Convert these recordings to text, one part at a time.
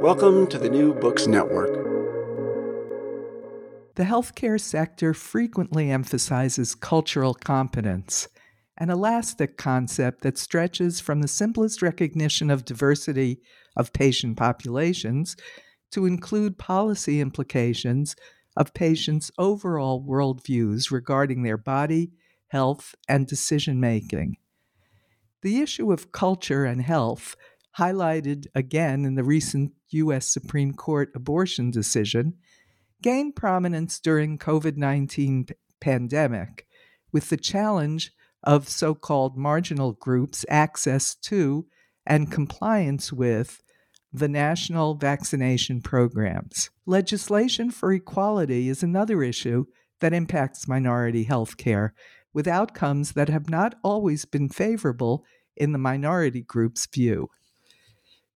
Welcome to the New Books Network. The healthcare sector frequently emphasizes cultural competence, an elastic concept that stretches from the simplest recognition of diversity of patient populations to include policy implications of patients' overall worldviews regarding their body, health, and decision-making. The issue of culture and health, highlighted again in the recent U.S. Supreme Court abortion decision, gained prominence during COVID-19 pandemic with the challenge of so-called marginal groups' access to and compliance with the national vaccination programs. Legislation for equality is another issue that impacts minority health care, with outcomes that have not always been favorable in the minority group's view.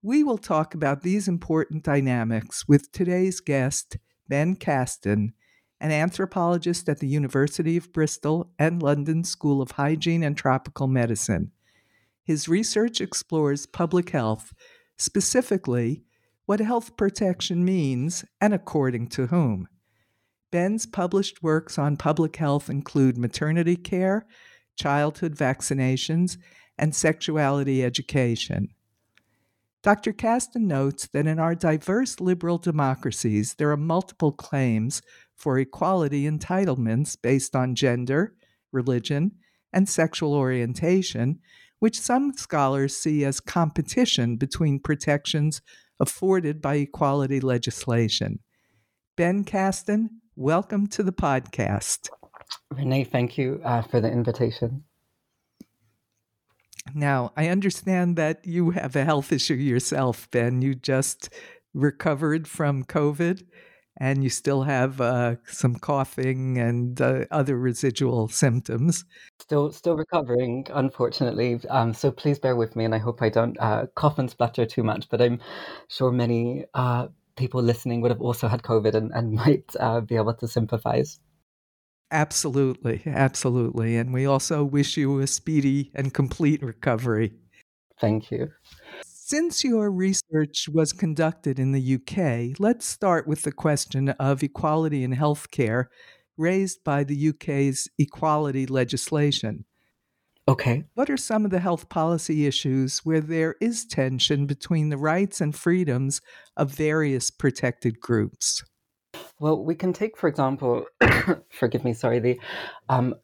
We will talk about these important dynamics with today's guest, Ben Kasstan, an anthropologist at the University of Bristol and London School of Hygiene and Tropical Medicine. His research explores public health, specifically what health protection means and according to whom. Ben's published works on public health include maternity care, childhood vaccinations, and sexuality education. Dr. Kasstan notes that in our diverse liberal democracies, there are multiple claims for equality entitlements based on gender, religion, and sexual orientation, which some scholars see as competition between protections afforded by equality legislation. Ben Kasstan, welcome to the podcast. Renee, thank you for the invitation. Now, I understand that you have a health issue yourself, Ben. You just recovered from COVID, and you still have some coughing and other residual symptoms. Still recovering, unfortunately. So please bear with me, and I hope I don't cough and splutter too much. But I'm sure many people listening would have also had COVID and might be able to sympathize. Absolutely, absolutely. And we also wish you a speedy and complete recovery. Thank you. Since your research was conducted in the UK, let's start with the question of equality in healthcare raised by the UK's equality legislation. Okay. What are some of the health policy issues where there is tension between the rights and freedoms of various protected groups? Well, we can take, for example, the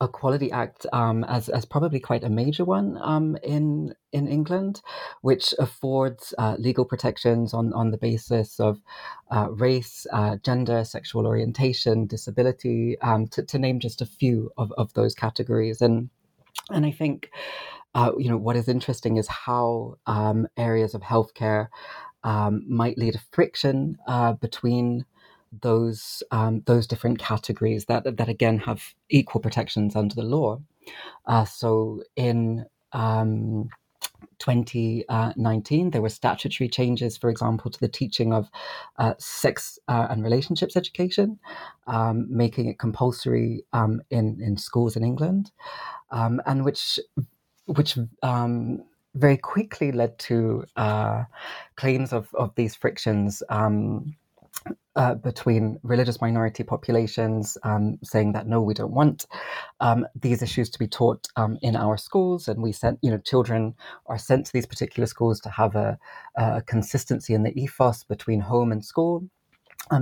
Equality Act as probably quite a major one in England, which affords legal protections on the basis of race, gender, sexual orientation, disability, to name just a few of those categories. And I think, what is interesting is how areas of healthcare might lead to friction between those different categories that again have equal protections under the law. So in 2019. There were statutory changes, for example, to the teaching of sex and relationships education, making it compulsory in schools in England, and which very quickly led to claims of these frictions between religious minority populations, saying that no, we don't want these issues to be taught in our schools, and we sent, children are sent to these particular schools to have a consistency in the ethos between home and school.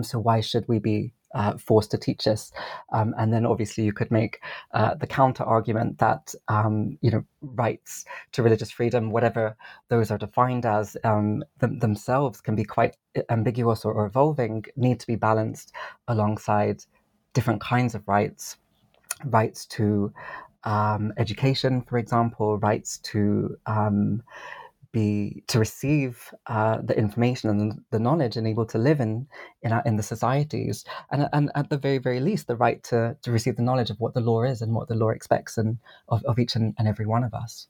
So why should we be forced to teach us? And then obviously you could make the counter argument that, rights to religious freedom, whatever those are defined as themselves, can be quite ambiguous or evolving, need to be balanced alongside different kinds of rights to education, for example, rights to receive the information and the knowledge and able to live in the societies, and at the very, very least, the right to receive the knowledge of what the law is and what the law expects and of each and every one of us.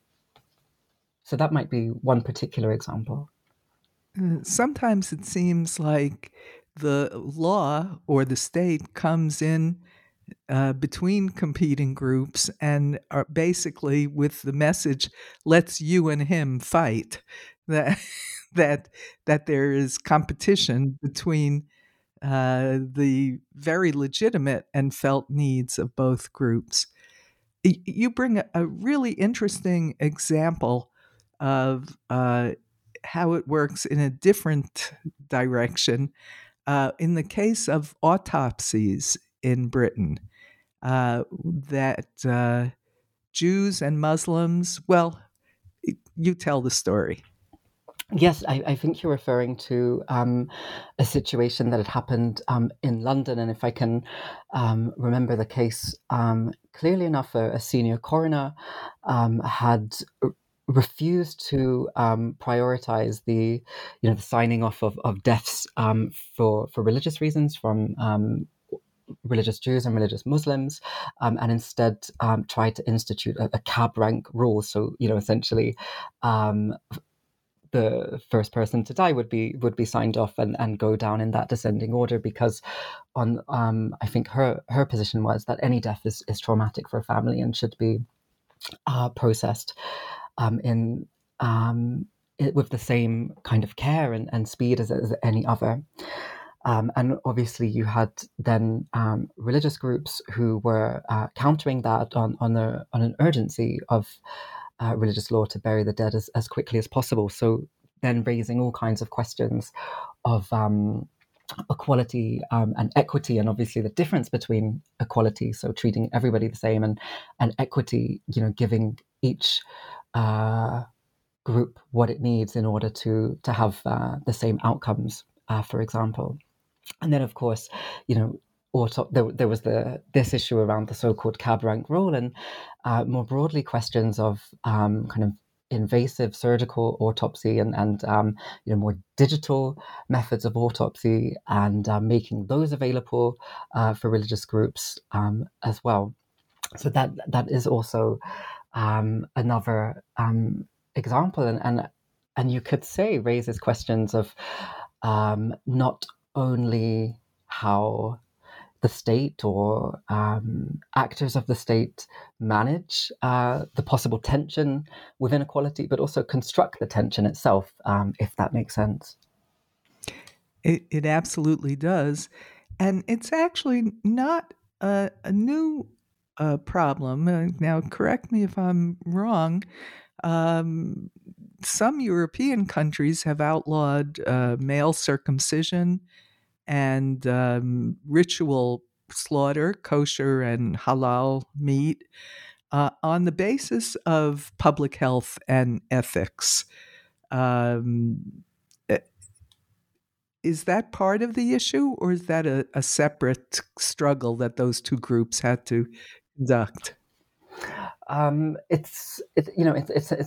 So that might be one particular example. Sometimes it seems like the law or the state comes in between competing groups and are basically with the message, let's you and him fight, that there is competition between the very legitimate and felt needs of both groups. You bring a really interesting example of how it works in a different direction in the case of autopsies in Britain. That Jews and Muslims, well, you tell the story. Yes, I think you're referring to a situation that had happened in London. And if I can remember the case clearly enough, a senior coroner had refused to prioritize the, the signing off of deaths for religious reasons from religious Jews and religious Muslims, and instead tried to institute a cab rank rule. So, essentially, the first person to die would be signed off and go down in that descending order, because on I think her position was that any death is traumatic for a family and should be processed with the same kind of care and speed as any other. And obviously you had then religious groups who were countering that on an urgency of religious law to bury the dead as quickly as possible. So then raising all kinds of questions of equality and equity, and obviously the difference between equality, so treating everybody the same, and equity, giving each group what it needs in order to have the same outcomes, for example. And then, of course, there was this issue around the so-called cab rank rule, and more broadly questions of kind of invasive surgical autopsy and more digital methods of autopsy, and making those available for religious groups as well. So that is also another example, and you could say raises questions of not only how the state or actors of the state manage the possible tension within equality, but also construct the tension itself, if that makes sense. It absolutely does. And it's actually not a new problem. Now, correct me if I'm wrong. Some European countries have outlawed male circumcision and ritual slaughter, kosher and halal meat, on the basis of public health and ethics. Is that part of the issue, or is that a separate struggle that those two groups had to conduct? It's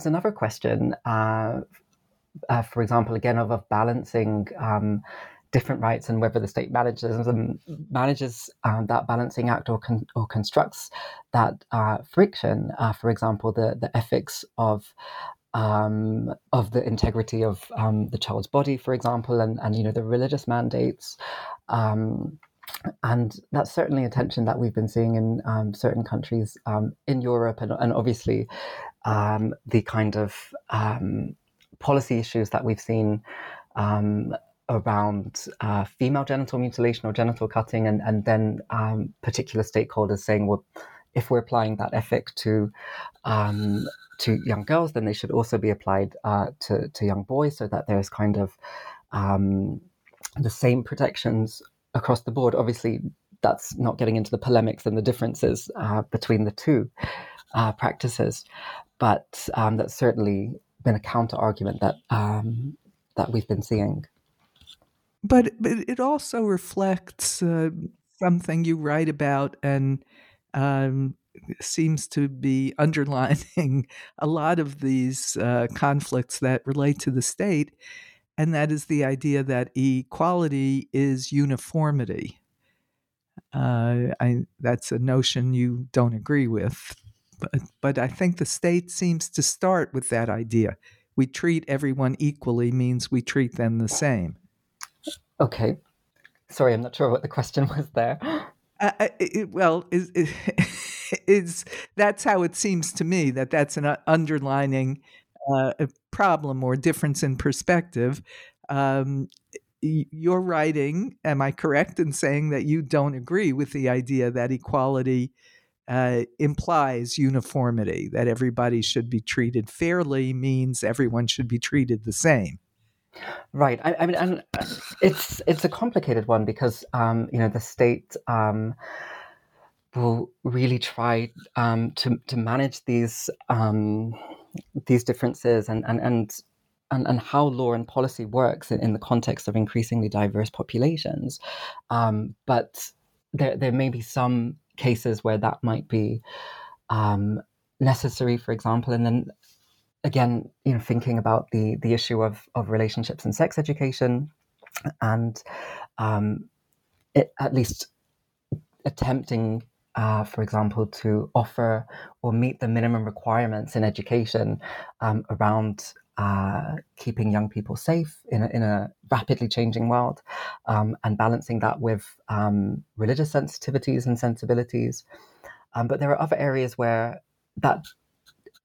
another question. For example, again, of balancing different rights and whether the state manages that balancing act or constructs that friction. For example, the ethics of of the integrity of the child's body, for example, and you know, the religious mandates. And that's certainly a tension that we've been seeing in certain countries in Europe, and obviously the kind of policy issues that we've seen around female genital mutilation or genital cutting, and then particular stakeholders saying, well, if we're applying that ethic to young girls, then they should also be applied to young boys, so that there's kind of the same protections across the board. Obviously, that's not getting into the polemics and the differences between the two practices, but that's certainly been a counter argument that that we've been seeing. But it also reflects something you write about and seems to be underlining a lot of these conflicts that relate to the state, and that is the idea that equality is uniformity. That's a notion you don't agree with, but I think the state seems to start with that idea. We treat everyone equally means we treat them the same. Okay. Sorry, I'm not sure what the question was there. That's how it seems to me, that that's an underlining problem or difference in perspective. You're writing, am I correct in saying that you don't agree with the idea that equality implies uniformity, that everybody should be treated fairly means everyone should be treated the same? Right. I mean, and it's a complicated one because, you know, the state will really try to manage these differences and how law and policy works in the context of increasingly diverse populations. But there may be some cases where that might be necessary, for example, and then again, you know, thinking about the issue of relationships and sex education, and at least attempting, for example, to offer or meet the minimum requirements in education around keeping young people safe in a rapidly changing world, and balancing that with religious sensitivities and sensibilities. But there are other areas where that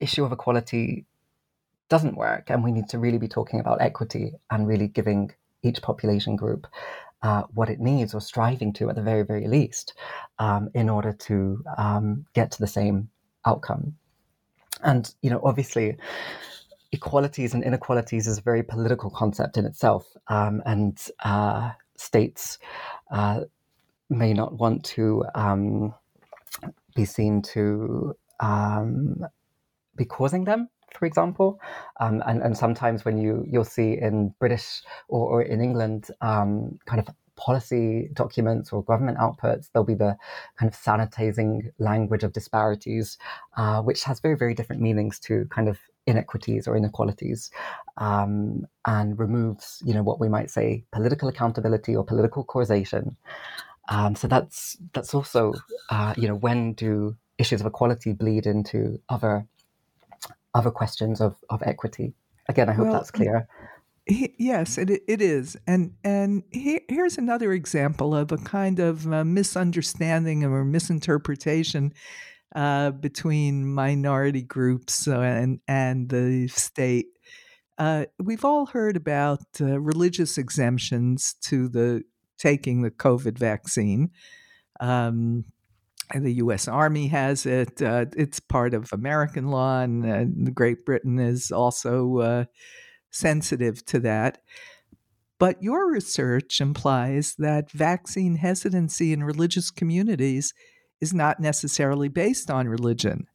issue of equality doesn't work, and we need to really be talking about equity and really giving each population group what it needs, or striving to at the very, very least, in order to get to the same outcome. And, you know, obviously equalities and inequalities is a very political concept in itself, and states may not want to be seen to be causing them, for example, and sometimes when you'll see in British or in England kind of policy documents or government outputs, there'll be the kind of sanitizing language of disparities, which has very, very different meanings to kind of inequities or inequalities, and removes, you know, what we might say political accountability or political causation. So that's also, you know, when do issues of equality bleed into other questions of equity? Again, I hope that's clear. Yes, it is. And here's another example of a kind of misunderstanding or misinterpretation between minority groups and the state. We've all heard about religious exemptions to taking the COVID vaccine. The U.S. Army has it. It's part of American law, and Great Britain is also sensitive to that. But your research implies that vaccine hesitancy in religious communities is not necessarily based on religion.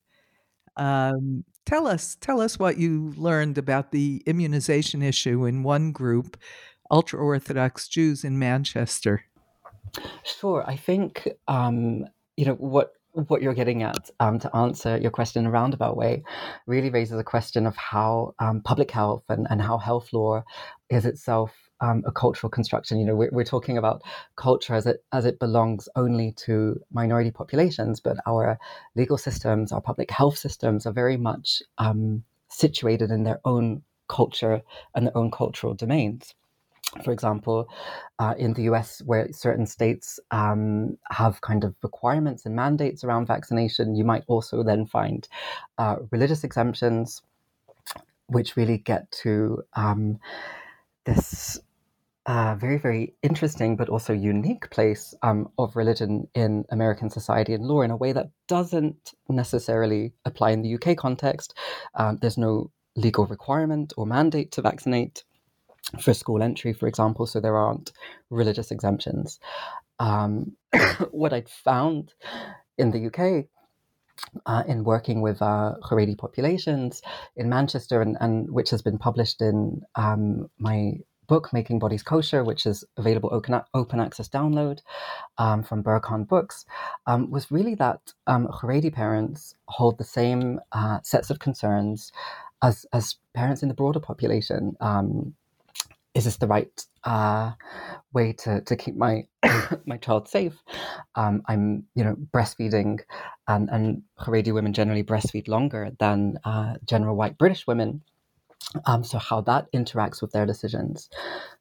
Tell us what you learned about the immunization issue in one group, ultra-Orthodox Jews in Manchester. Sure. I think you know, what you're getting at, to answer your question in a roundabout way, really raises a question of how public health and how health law is itself a cultural construction. You know, we're talking about culture as it belongs only to minority populations, but our legal systems, our public health systems, are very much situated in their own culture and their own cultural domains. For example, in the US, where certain states have kind of requirements and mandates around vaccination, you might also then find religious exemptions, which really get to this very, very interesting but also unique place of religion in American society and law in a way that doesn't necessarily apply in the UK context. There's no legal requirement or mandate to vaccinate for school entry, for example, so there aren't religious exemptions. What I'd found in the UK in working with Haredi populations in Manchester, and which has been published in my book, Making Bodies Kosher, which is available open access download from Berghahn Books, was really that Haredi parents hold the same sets of concerns as parents in the broader population. Is this the right way to keep my my child safe? I'm, breastfeeding, and Haredi women generally breastfeed longer than general white British women. So how that interacts with their decisions.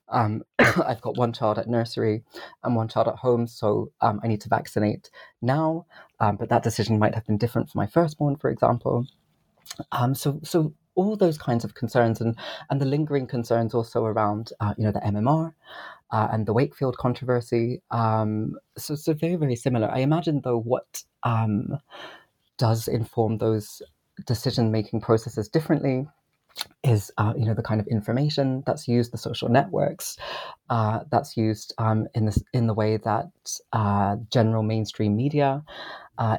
I've got one child at nursery and one child at home, so I need to vaccinate now. But that decision might have been different for my firstborn, for example. So all those kinds of concerns and the lingering concerns also around, the MMR and the Wakefield controversy. So very, very similar. I imagine, though, what does inform those decision-making processes differently is, the kind of information that's used, the social networks that's used in the way that general mainstream media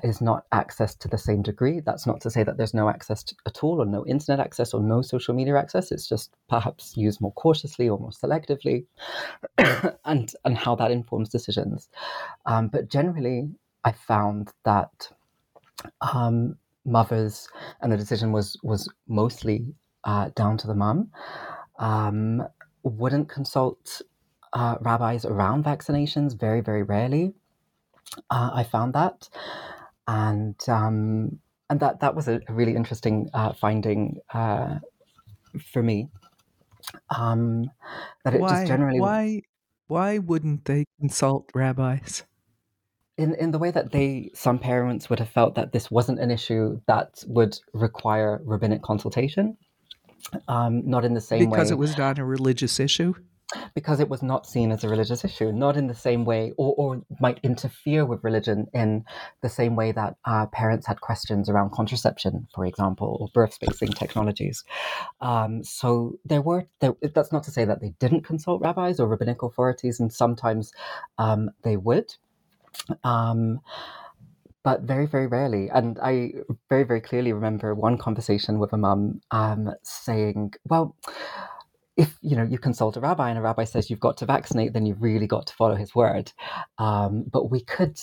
is not accessed to the same degree. That's not to say that there's no access at all, or no internet access, or no social media access. It's just perhaps used more cautiously or more selectively, and how that informs decisions. But generally, I found that mothers, and the decision was mostly down to the mum, wouldn't consult rabbis around vaccinations, very, very rarely. I found that, and that was a really interesting finding for me. That it just generally why wouldn't they consult rabbis? In the way that some parents would have felt that this wasn't an issue that would require rabbinic consultation, not in the same way because it was not a religious issue. Because it was not seen as a religious issue, not in the same way, or might interfere with religion in the same way that parents had questions around contraception, for example, or birth spacing technologies. So there were, that's not to say that they didn't consult rabbis or rabbinic authorities, and sometimes they would. But very, very rarely. And I very, very clearly remember one conversation with a mum saying, well, if you consult a rabbi and a rabbi says you've got to vaccinate, then you've really got to follow his word. But we could,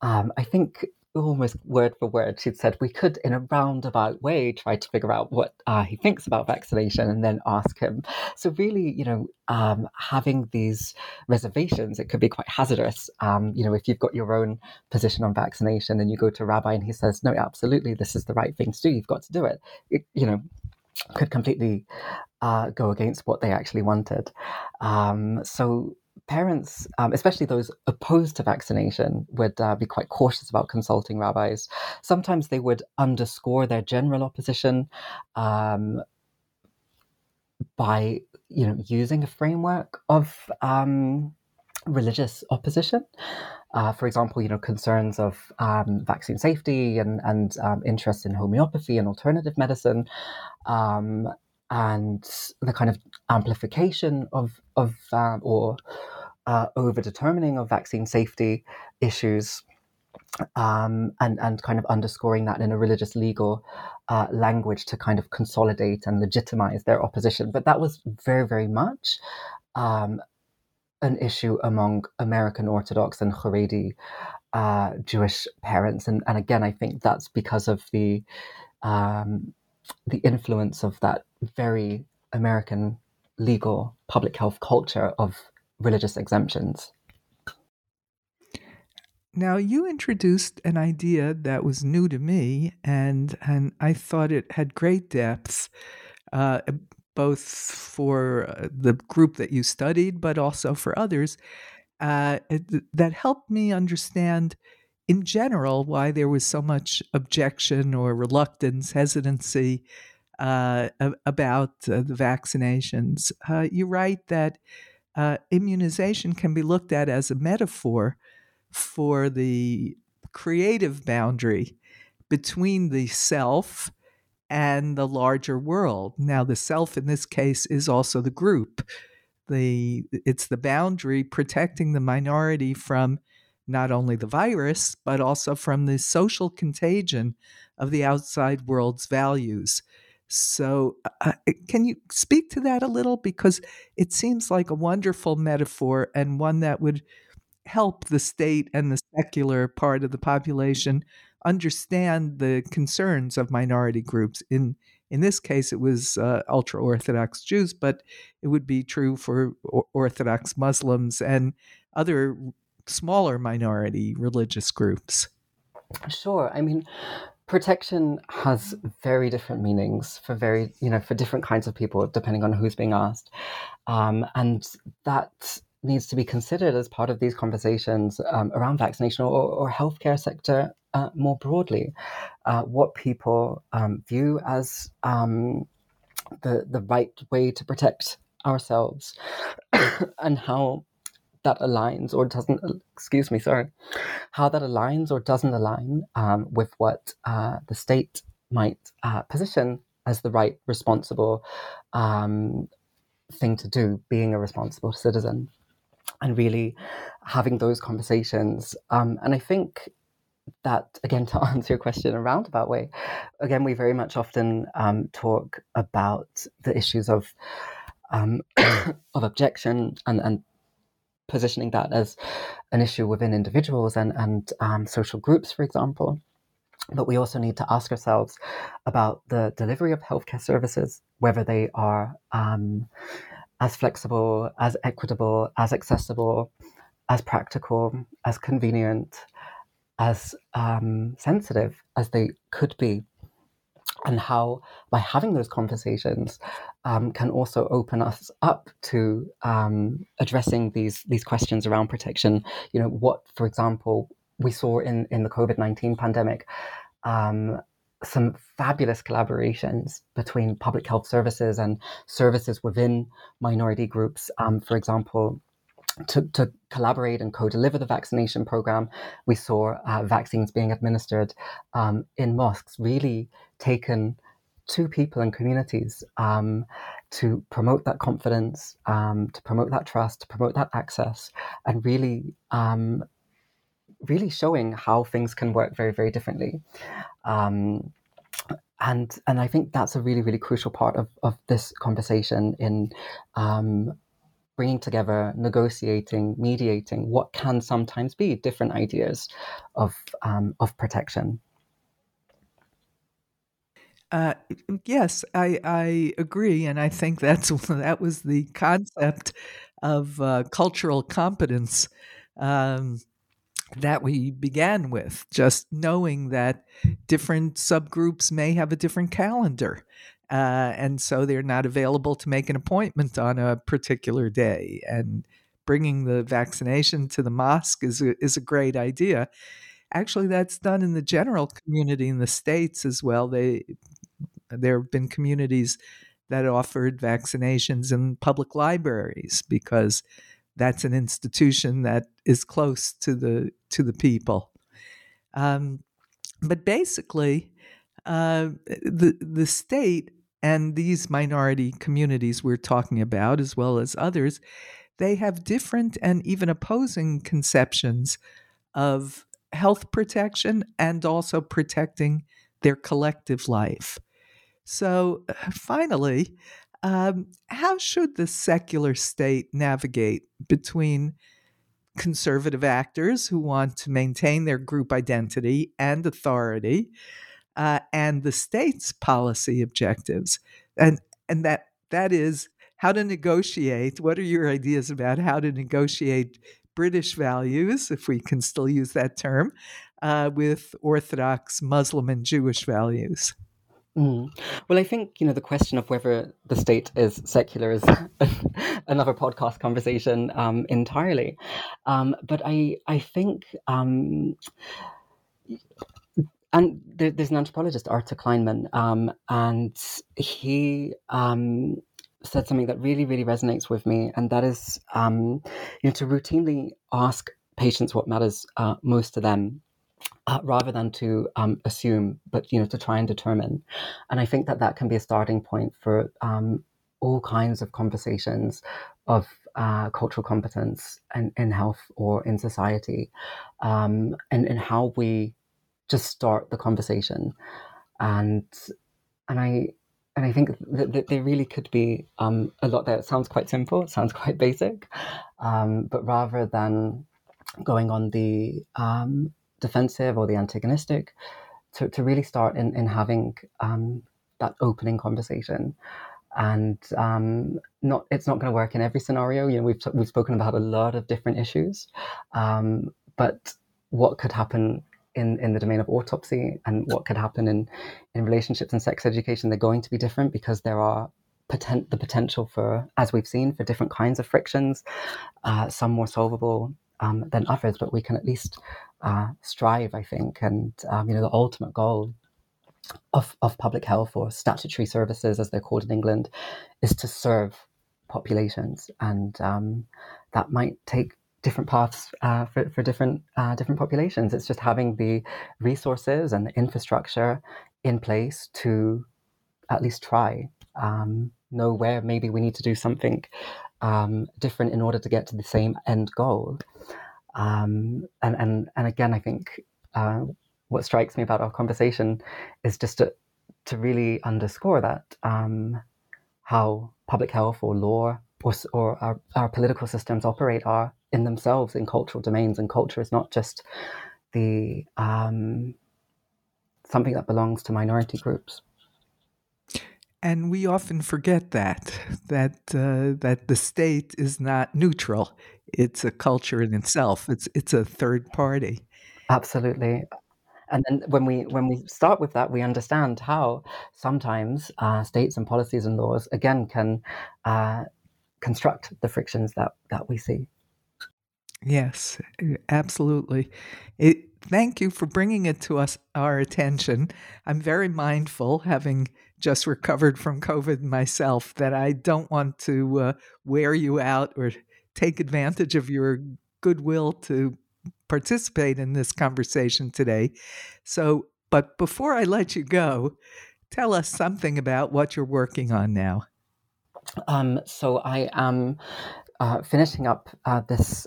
I think almost word for word, she'd said, we could in a roundabout way try to figure out what he thinks about vaccination and then ask him. So really, having these reservations, it could be quite hazardous. If you've got your own position on vaccination and you go to a rabbi and he says, no, absolutely, this is the right thing to do, you've got to do it, could completely go against what they actually wanted. So parents, especially those opposed to vaccination, would be quite cautious about consulting rabbis. Sometimes they would underscore their general opposition by, using a framework of religious opposition. For example, concerns of vaccine safety and interest in homeopathy and alternative medicine, and the kind of amplification of over-determining of vaccine safety issues, and kind of underscoring that in a religious legal language to kind of consolidate and legitimize their opposition. But that was very, very much an issue among American Orthodox and Haredi Jewish parents. And again, I think that's because of the influence of that very American legal public health culture of religious exemptions. Now, you introduced an idea that was new to me, and I thought it had great depth, both for the group that you studied, but also for others, that helped me understand, in general, why there was so much objection or reluctance, hesitancy about the vaccinations. You write that immunization can be looked at as a metaphor for the creative boundary between the self and the larger world. Now, the self in this case is also the group. It's the boundary protecting the minority from not only the virus, but also from the social contagion of the outside world's values. So can you speak to that a little? Because it seems like a wonderful metaphor and one that would help the state and the secular part of the population understand the concerns of minority groups. In this case, it was ultra-Orthodox Jews, but it would be true for Orthodox Muslims and other smaller minority religious groups. Sure. I mean, protection has very different meanings for for different kinds of people, depending on who's being asked. And that needs to be considered as part of these conversations around vaccination or healthcare sector more broadly. What people view as the right way to protect ourselves and how that aligns or doesn't, how that aligns or doesn't align with what the state might position as the right responsible thing to do, being a responsible citizen. And really having those conversations. And I think that, again, to answer your question in a roundabout way, again, we very much often talk about the issues of of objection and positioning that as an issue within individuals and social groups, for example. But we also need to ask ourselves about the delivery of healthcare services, whether they are as flexible, as equitable, as accessible, as practical, as convenient, as sensitive as they could be, and how by having those conversations can also open us up to addressing these questions around protection. You know, what, for example, we saw in the COVID-19 pandemic, some fabulous collaborations between public health services and services within minority groups, for example, to collaborate and co-deliver the vaccination program. We saw vaccines being administered in mosques, really taken to people and communities to promote that confidence, to promote that trust, to promote that access, and really showing how things can work very, very differently. And I think that's a really, really crucial part of this conversation in bringing together, negotiating, mediating what can sometimes be different ideas of protection. Yes, I agree. And I think that was the concept of cultural competence that we began with, just knowing that different subgroups may have a different calendar. And so they're not available to make an appointment on a particular day. And bringing the vaccination to the mosque is a great idea. Actually, that's done in the general community in the States as well. There have been communities that offered vaccinations in public libraries because that's an institution that is close to the people. But basically, the state and these minority communities we're talking about, as well as others, they have different and even opposing conceptions of health protection and also protecting their collective life. So finally, how should the secular state navigate between conservative actors who want to maintain their group identity and authority and the state's policy objectives? And that is how to negotiate. What are your ideas about how to negotiate British values, if we can still use that term, with Orthodox Muslim and Jewish values. Mm. Well, I think, the question of whether the state is secular is another podcast conversation entirely. But I think... And there's an anthropologist, Arthur Kleinman, and he said something that really, really resonates with me, and that is, to routinely ask patients what matters most to them, rather than to assume, but to try and determine. And I think that can be a starting point for all kinds of conversations of cultural competence and in health or in society, and how we just start the conversation, and I think that there really could be a lot there. It sounds quite simple, it sounds quite basic, but rather than going on the defensive or the antagonistic, to really start in having that opening conversation. And it's not going to work in every scenario. We've spoken about a lot of different issues, but what could happen in the domain of autopsy and what could happen in relationships and sex education, they're going to be different because there are the potential for, as we've seen, for different kinds of frictions, some more solvable than others, but we can at least strive, I think. And, the ultimate goal of public health or statutory services, as they're called in England, is to serve populations. And that might take different paths for different populations. It's just having the resources and the infrastructure in place to at least try, know where maybe we need to do something different in order to get to the same end goal. And again, I think what strikes me about our conversation is just to really underscore that how public health or law or our political systems operate are in themselves in cultural domains, and culture is not just the something that belongs to minority groups. And we often forget that the state is not neutral. It's a culture in itself. It's a third party. Absolutely. And then when we start with that, we understand how sometimes states and policies and laws again can construct the frictions that we see. Yes, absolutely. Thank you for bringing it to our attention. I'm very mindful, having just recovered from COVID myself, that I don't want to wear you out or take advantage of your goodwill to participate in this conversation today. So, but before I let you go, tell us something about what you're working on now. So I am... finishing up this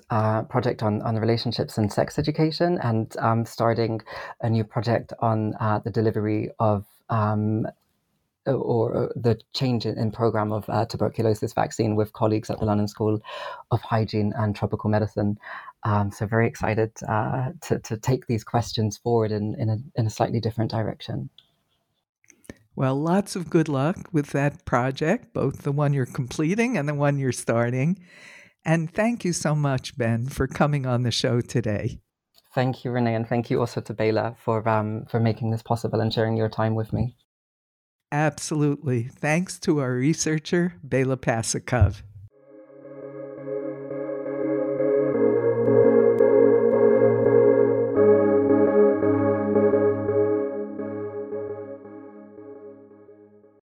project on relationships and sex education, and starting a new project on the delivery of or the change in program of tuberculosis vaccine with colleagues at the London School of Hygiene and Tropical Medicine. So very excited to take these questions forward in a slightly different direction. Well, lots of good luck with that project, both the one you're completing and the one you're starting. And thank you so much, Ben, for coming on the show today. Thank you, Renee, and thank you also to Bela for making this possible and sharing your time with me. Absolutely. Thanks to our researcher, Bela Pasikov.